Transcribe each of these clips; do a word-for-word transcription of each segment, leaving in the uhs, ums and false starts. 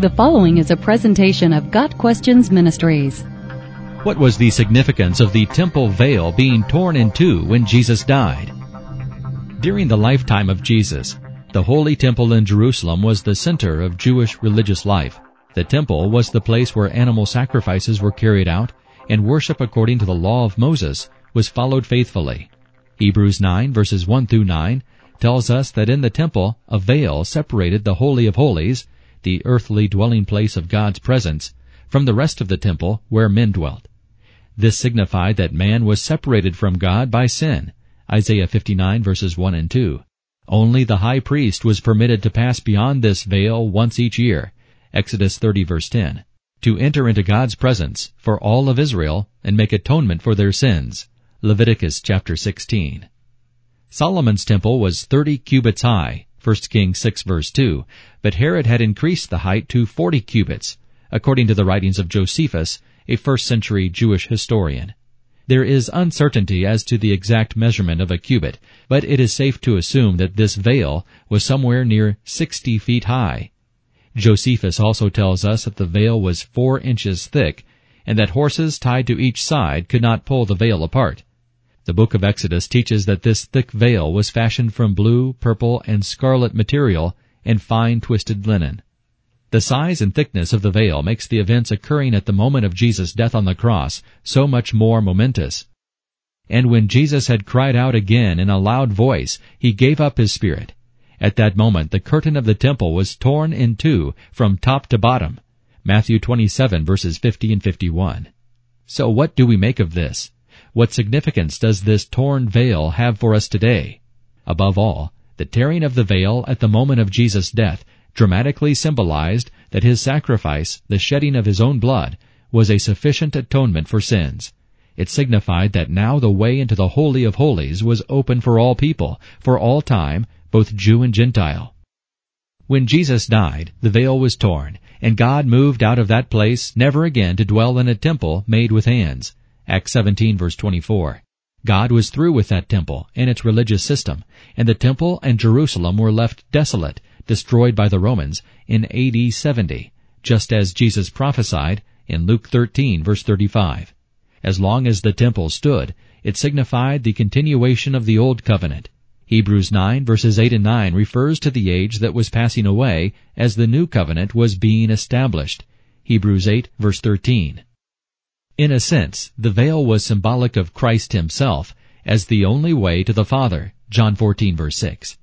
The following is a presentation of Got Questions Ministries. What was the significance of the temple veil being torn in two when Jesus died? During the lifetime of Jesus, the Holy Temple in Jerusalem was the center of Jewish religious life. The temple was the place where animal sacrifices were carried out, and worship according to the law of Moses was followed faithfully. Hebrews nine verses one through nine tells us that in the temple a veil separated the Holy of Holies, the earthly dwelling place of God's presence, from the rest of the temple where men dwelt. This signified that man was separated from God by sin. Isaiah fifty-nine verses one and two. Only the high priest was permitted to pass beyond this veil once each year. Exodus thirty verse ten. To enter into God's presence for all of Israel and make atonement for their sins. Leviticus chapter sixteen. Solomon's temple was thirty cubits high, First Kings six verse two, but Herod had increased the height to forty cubits, according to the writings of Josephus, a first century Jewish historian. There is uncertainty as to the exact measurement of a cubit, but it is safe to assume that this veil was somewhere near sixty feet high. Josephus also tells us that the veil was four inches thick, and that horses tied to each side could not pull the veil apart. The book of Exodus teaches that this thick veil was fashioned from blue, purple, and scarlet material and fine twisted linen. The size and thickness of the veil makes the events occurring at the moment of Jesus' death on the cross so much more momentous. And when Jesus had cried out again in a loud voice, he gave up his spirit. At that moment, the curtain of the temple was torn in two from top to bottom. Matthew twenty-seven verses fifty and fifty-one. So what do we make of this? What significance does this torn veil have for us today? Above all, the tearing of the veil at the moment of Jesus' death dramatically symbolized that his sacrifice, the shedding of his own blood, was a sufficient atonement for sins. It signified that now the way into the Holy of Holies was open for all people, for all time, both Jew and Gentile. When Jesus died, the veil was torn, and God moved out of that place never again to dwell in a temple made with hands. Acts seventeen verse twenty-four. God was through with that temple and its religious system, and the temple and Jerusalem were left desolate, destroyed by the Romans in A D seventy, just as Jesus prophesied in Luke thirteen verse thirty-five. As long as the temple stood, it signified the continuation of the Old Covenant. Hebrews nine verses eight and nine refers to the age that was passing away as the New Covenant was being established. Hebrews eight verse thirteen. In a sense, the veil was symbolic of Christ himself as the only way to the Father. John fourteen verse six.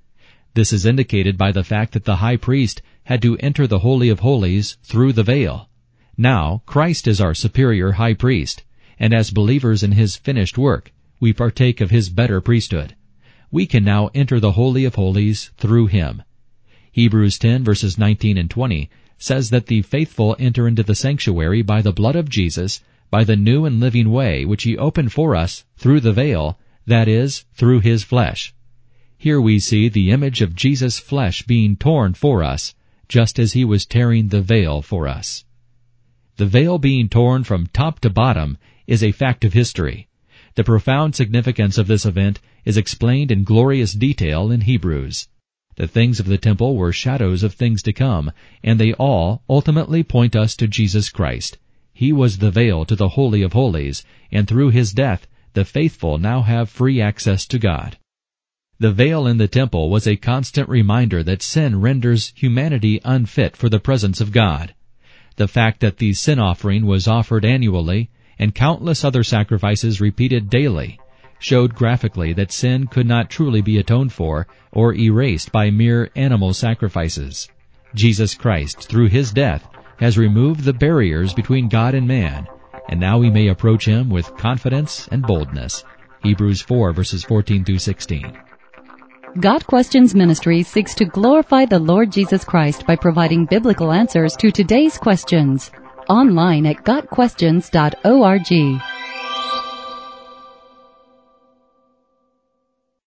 This is indicated by the fact that the high priest had to enter the Holy of Holies through the veil. Now, Christ is our superior high priest, and as believers in his finished work, we partake of his better priesthood. We can now enter the Holy of Holies through him. Hebrews ten verses nineteen and twenty says that the faithful enter into the sanctuary by the blood of Jesus, by the new and living way which he opened for us through the veil, that is, through his flesh. Here we see the image of Jesus' flesh being torn for us, just as he was tearing the veil for us. The veil being torn from top to bottom is a fact of history. The profound significance of this event is explained in glorious detail in Hebrews. The things of the temple were shadows of things to come, and they all ultimately point us to Jesus Christ. He was the veil to the Holy of Holies, and through his death, the faithful now have free access to God. The veil in the temple was a constant reminder that sin renders humanity unfit for the presence of God. The fact that the sin offering was offered annually, and countless other sacrifices repeated daily, showed graphically that sin could not truly be atoned for or erased by mere animal sacrifices. Jesus Christ, through his death, has removed the barriers between God and man, and now we may approach him with confidence and boldness. Hebrews four verses fourteen through sixteen. God Questions Ministry seeks to glorify the Lord Jesus Christ by providing biblical answers to today's questions. Online at got questions dot org.